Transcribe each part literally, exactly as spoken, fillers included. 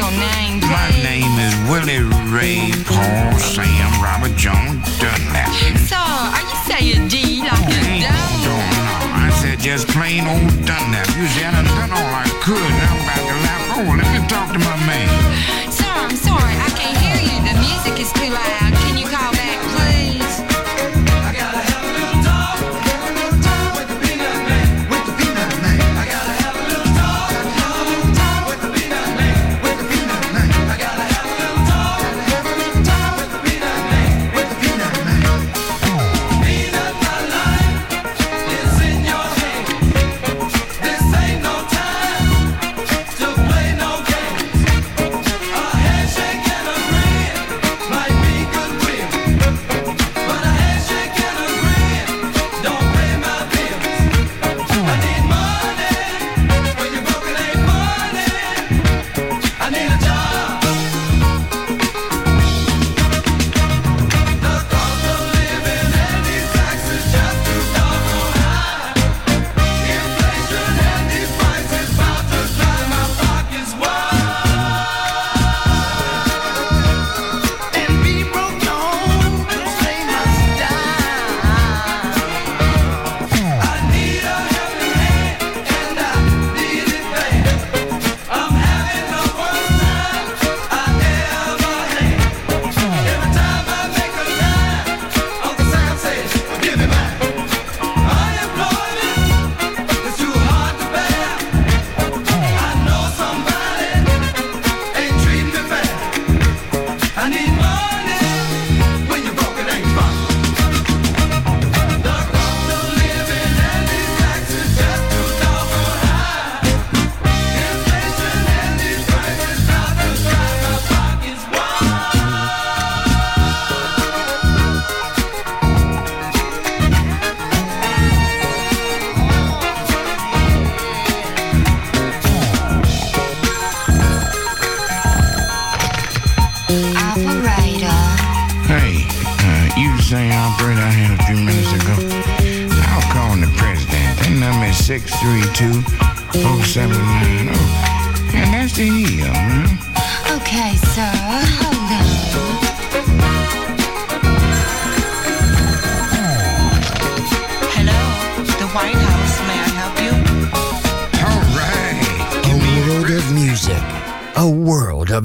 your name? My name is Willie Ray Paul Sam Robert John Dunlap. So, are you saying D like a oh, Dunlap? No, no, I said just plain old Dunlap. You see, I done done all I could. Now I'm about to laugh. Oh, let me talk to my man. Sir, I'm sorry, I can't hear you. The music is too loud. Can you call back, please?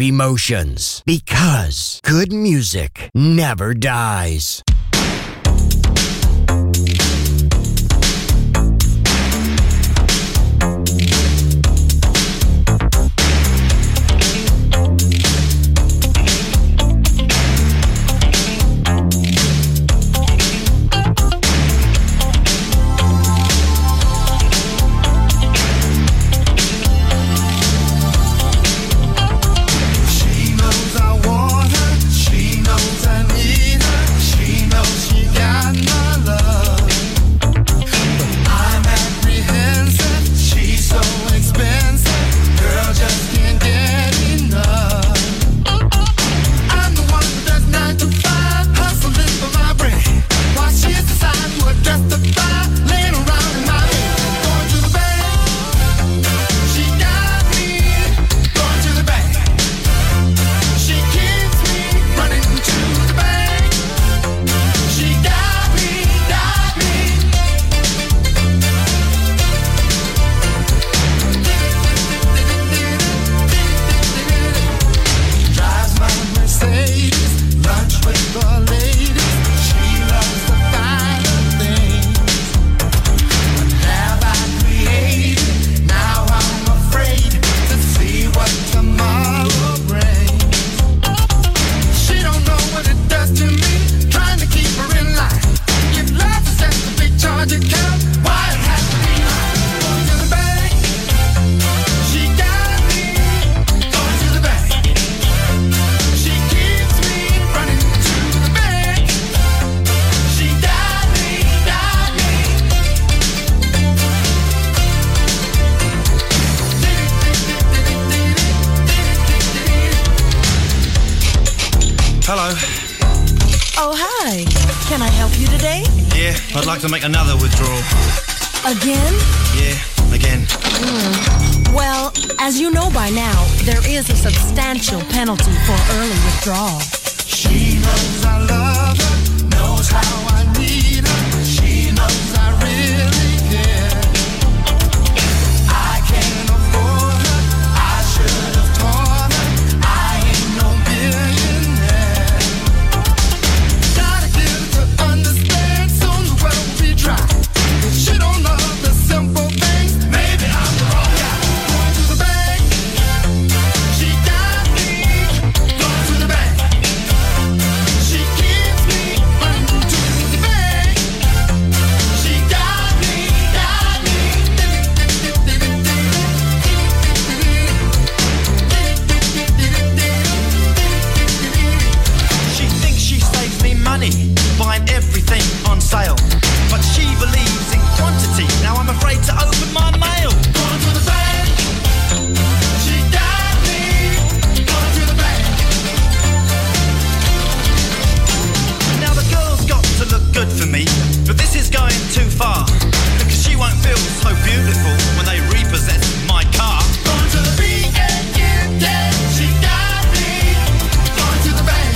Emotions, because good music never dies. To make another withdrawal. Again? Yeah, again. Mm. Well, As you know by now, there is a substantial penalty for early withdrawal. She knows I love her, knows how I need her. She knows I really care. I can't afford her, I should have torn her. I ain't no billionaire. Gotta get her to understand, soon the world will be dry. If she don't love the simple things, maybe I'm the wrong guy. Going to the bank, she got me. Going to the bank, she gives me money to the bank. She got me, got me. She thinks she saves me money, buying everything on sale, but she believes in quantity. Now I'm afraid to open my mail. Going to the bank, she got me. Going to the bank. Now the girl's got to look good for me, but this is going too far, because she won't feel so beautiful when they repossess my car. Going to the B and M, she got me. Going to the bank. Going to the bank, she got me.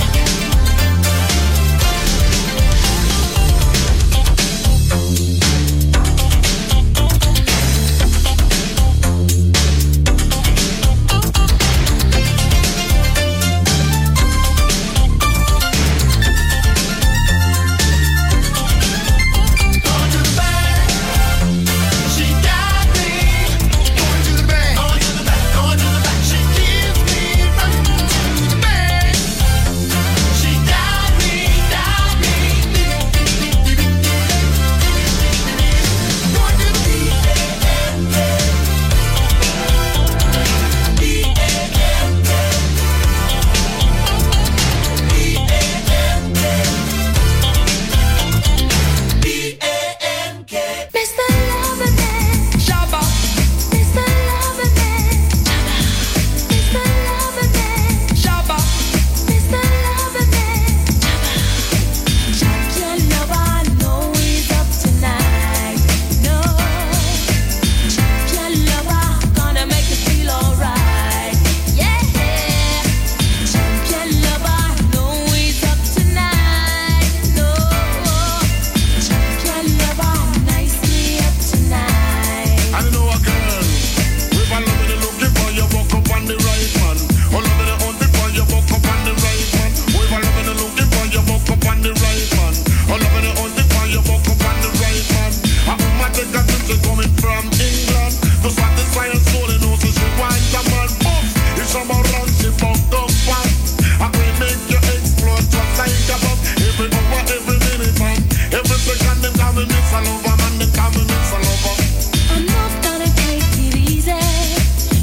Going to the bank. Going to the bank. Going to the bank. She gives me money to the bank. She got me, got me. Going to the mister Loverman, Shabba. mister Loverman, mister Loverman, Shabba. mister Loverman, Jack, your love I know is up tonight. No, Jack, your love I'm gonna make you feel alright. Yeah, Jack, your love I know is up tonight. No, Jack, your love I'm nicely up tonight. I know a girl, we want love the looking for you, walk up on the right man. All over the hunting for you, walk up on the right man. We want love the looking for you, walk up on the right man. All over the hunting for you, walk up on the right man. A woman take a trip, she coming from England to satisfy her soul, and also she wants a man. Boom, if someone runs, she bumped up fast. I will make you explode just like a bomb. Every hour, every minute, man, every second, them coming in for lover, man, them coming in for lover. I'm not gonna take it easy.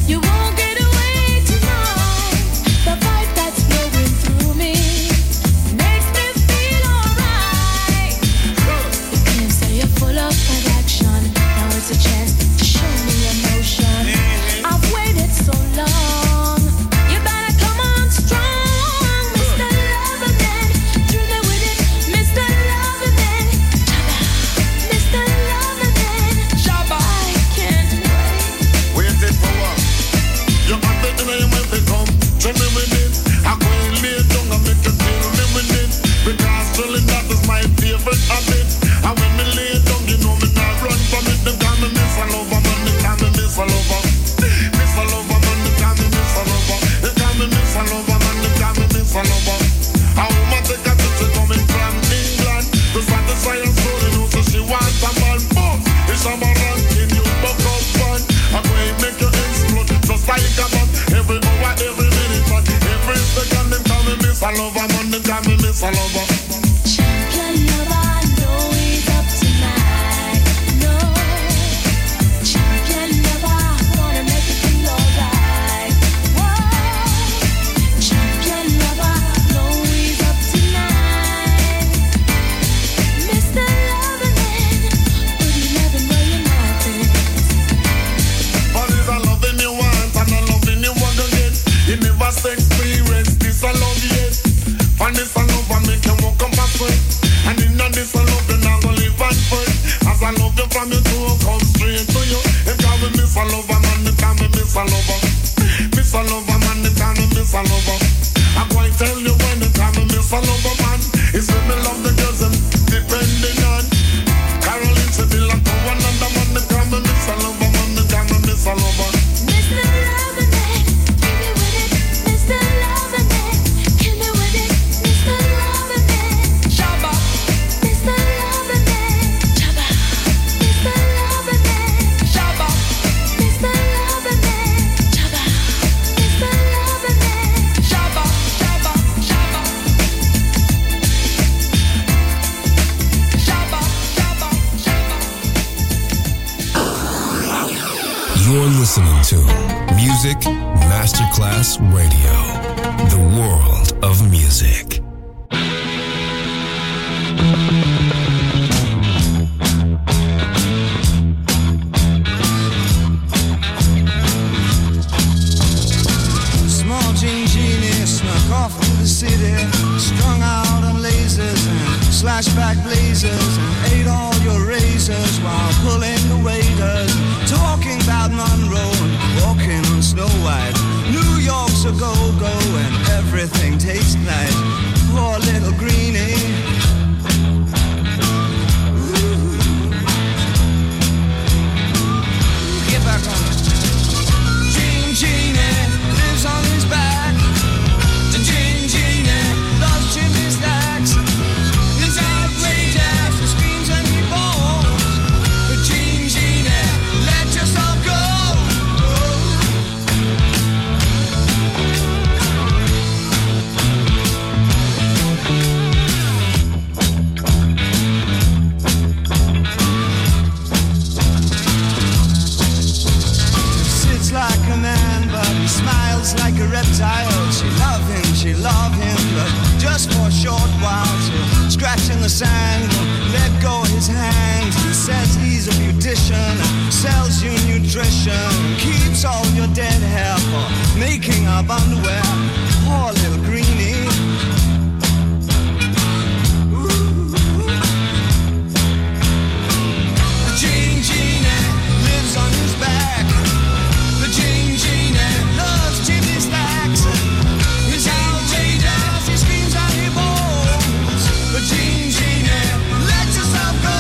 You won't get away tonight. The vibe that's blowing through me makes me feel alright. You can say you're full of action. Now it's a chance to show me emotion. I've waited so long. You better come on strong, mister Loverman. Through me with it, mister Loverman. mister Loverman. I can't wait. Where's it for us? You got the dinner, you make it come. Tell me with it. I go and lay down and make you feel me with it. Because feeling that is my favorite habit. And when me lay down, you know me not run from it. Them call me Miss Lover, man. They call me Miss Lover. Miss Lover, man. They call me Miss Lover. They call me Miss Lover, man. They call me Miss Lover. A woman take a trip, she coming from England to satisfy her soul, you know, so she wants a man. Boom, it's a man in you, buck up, man. I go and make you explode it just like a bomb. Every hour, every minute, man. Every second, them call me Miss Lover, man. They call me Miss Lover. Jack, your love I know is up tonight. No, Jack, your love I wanna make you feel alright. Whoa, Jack, your love I know is up tonight. mister Loverman, but you never know you're nothing. All is a loving you want and a loving you want to get. You never experience this, I love yet. And this I love, I make you walk up. a lover. I quite tell you when the time I'm a lover man. It's when me love the girls I'm depending on. Caroline said they like one and the one that call me miss a lover man. The time I miss a lover. Mister Lover Man, give me with it. Mister Lover Man, give me with it. Mister Lover Man, Shabba. Mister Lover Man, Shabba. Mister Lover Man, Shabba. Mister Lover Man, Shabba. Mister Lover Man, Shabba, Shabba, Shabba. Shabba, Shabba, Shabba. You're listening to Music Masterclass Radio, the world of music. Small change genius snuck off through the city, strung out on lasers and slashback blazers, and ate all your razors while pulling the waiters, talking about Monroe and walking on Snow White. New York's a go-go and everything tastes nice. Poor little greenie. Ooh. Get back on it. Gene Genie lives on his back. The Gene Genie loves Jimmy Stacks. Lives outrage after screams and he balls. But Gene Genie, let yourself go. Sits like a man, but he smiles like a reptile. She love him, she love him, but just for a short while. She'll scratch in the sand, let go his hand. He says he's a beautician, sells you nutrition, keeps all your dead hair for making up underwear. Poor little greenie. The Gene Genie lives on his back. The Gene Genie loves Jimmy Stacks. His outrage as he screams and he bawls. The Gene Genie, let yourself go.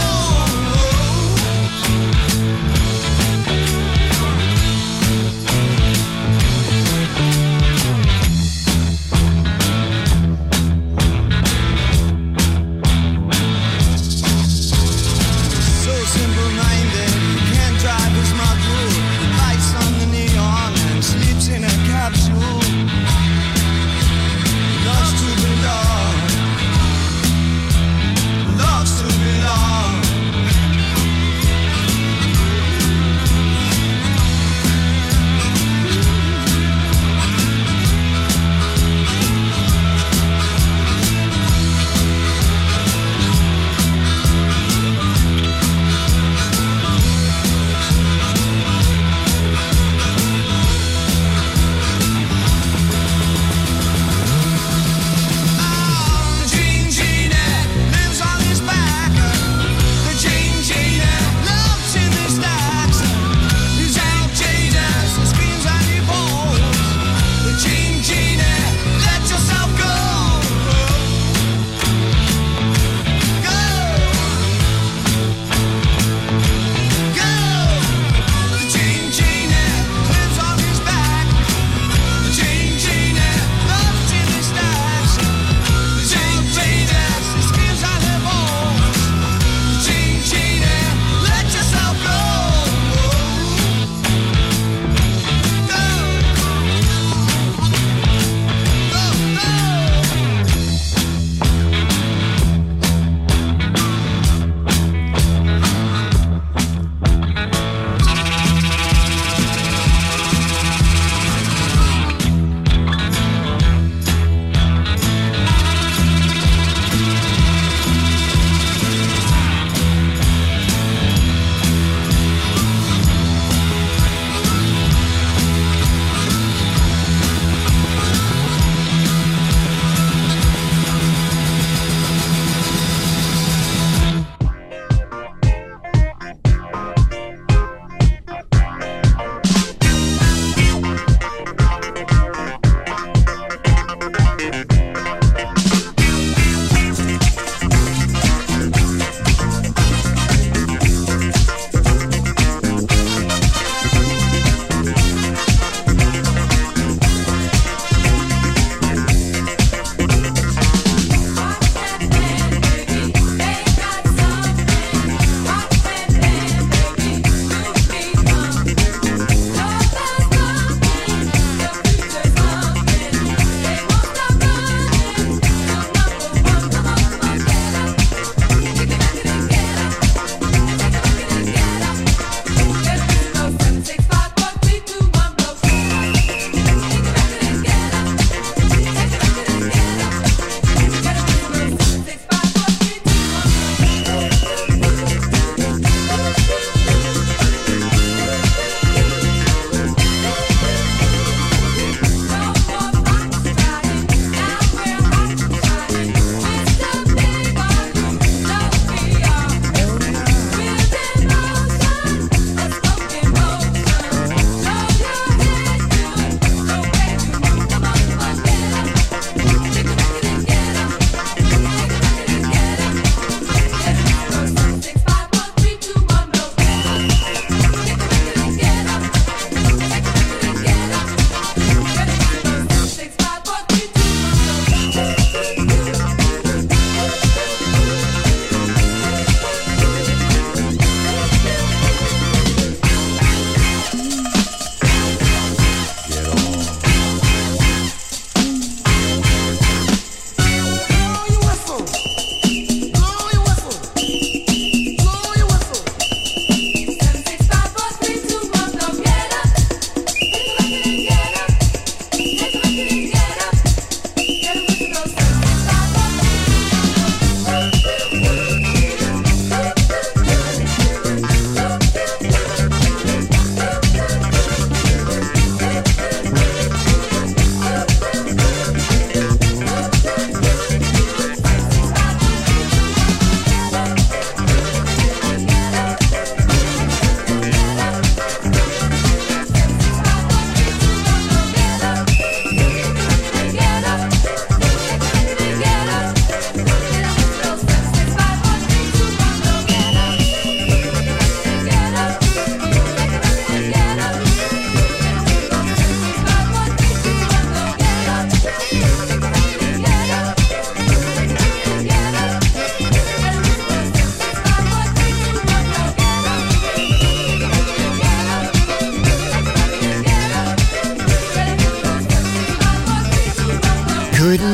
favorite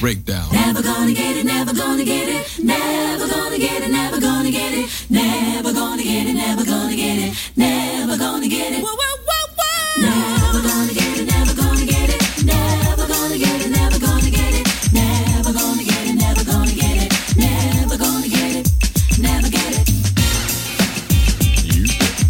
Breakdown. Never gonna get it, never gonna get it, never gonna get it, never gonna get it, never gonna get it, never gonna get it, never gonna get it. Whoa, whoa, whoa, whoa. Never gonna get it, never gonna get it, never gonna get it, never gonna get it, never gonna get it, never gonna get it, never gonna get it, never get it. You. Gonna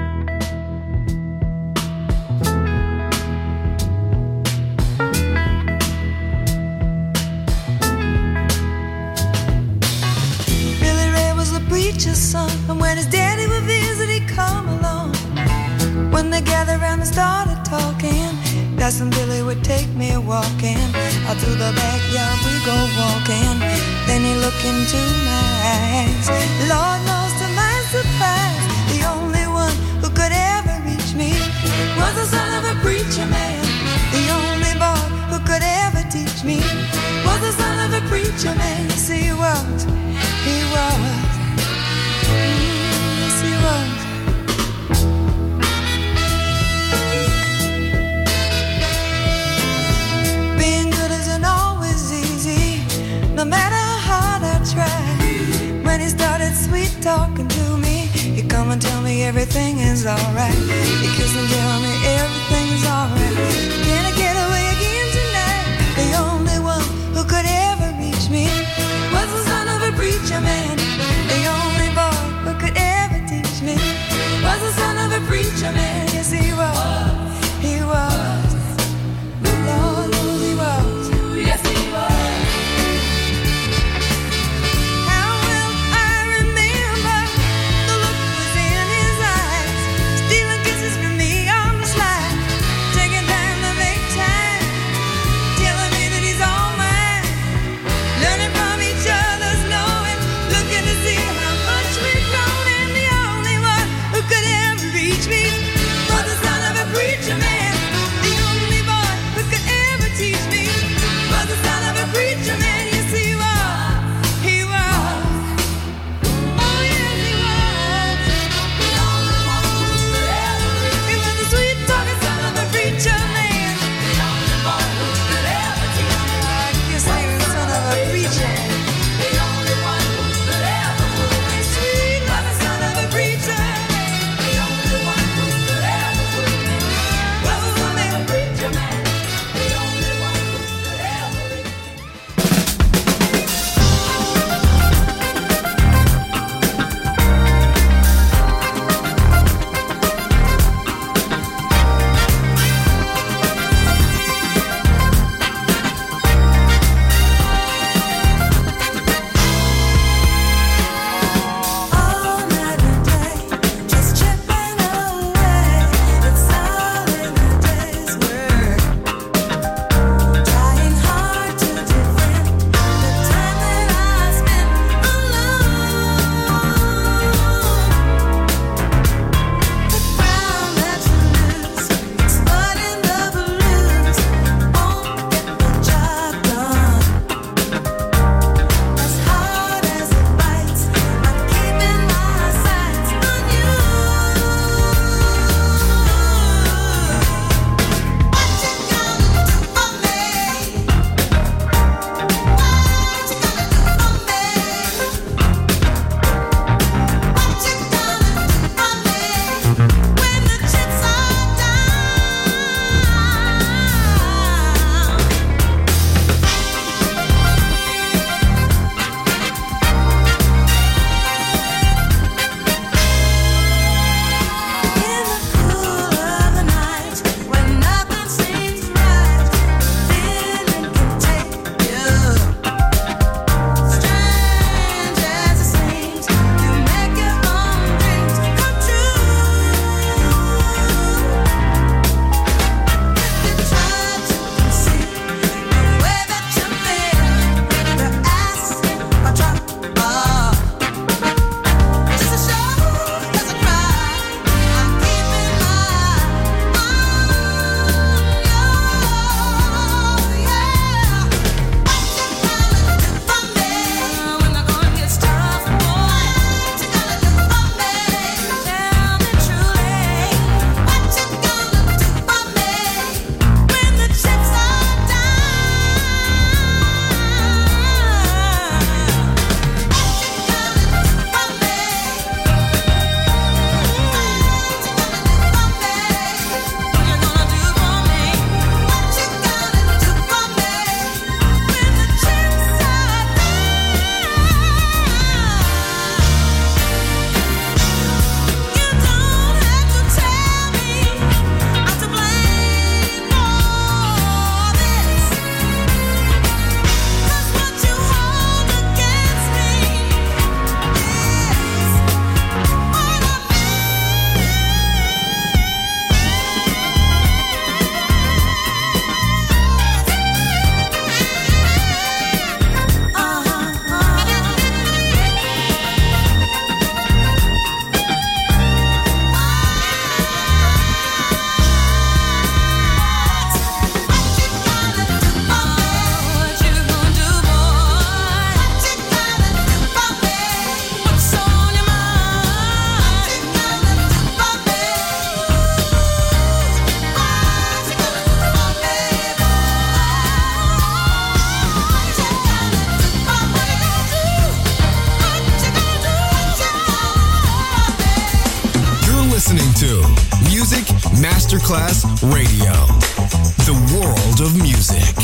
Son. And when his daddy would visit, he'd come along. When they gathered round and started talking, Cousin Billy would take me walking. Out through the backyard we go walking. Then he looked into my eyes. Lord knows to my surprise, the only one who could ever reach me was the son of a preacher man. The only boy who could ever teach me was the son of a preacher man. Yes, he was, he was. Yes, he was. Being good isn't always easy, no matter how hard I try. When he started sweet talking to me, he'd come and tell me everything is alright. He'd kiss and tell me everything is alright. Can I get away again tonight? The only one who could ever reach me was the son of a preacher man. Was the son of a preacher man, yes he was, he was, Lord knows he was, yes he was. How well I remember the look that was in his eyes, stealing kisses from me all Masterclass Radio, the world of music.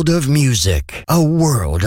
world of music, a world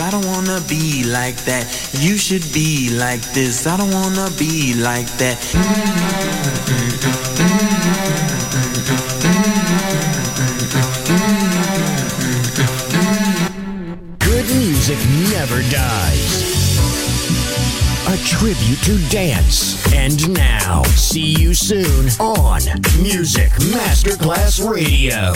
I don't wanna be like that. You should be like this. I don't wanna be like that. Good music never dies. A tribute to dance. And now, see you soon on Music Masterclass Radio.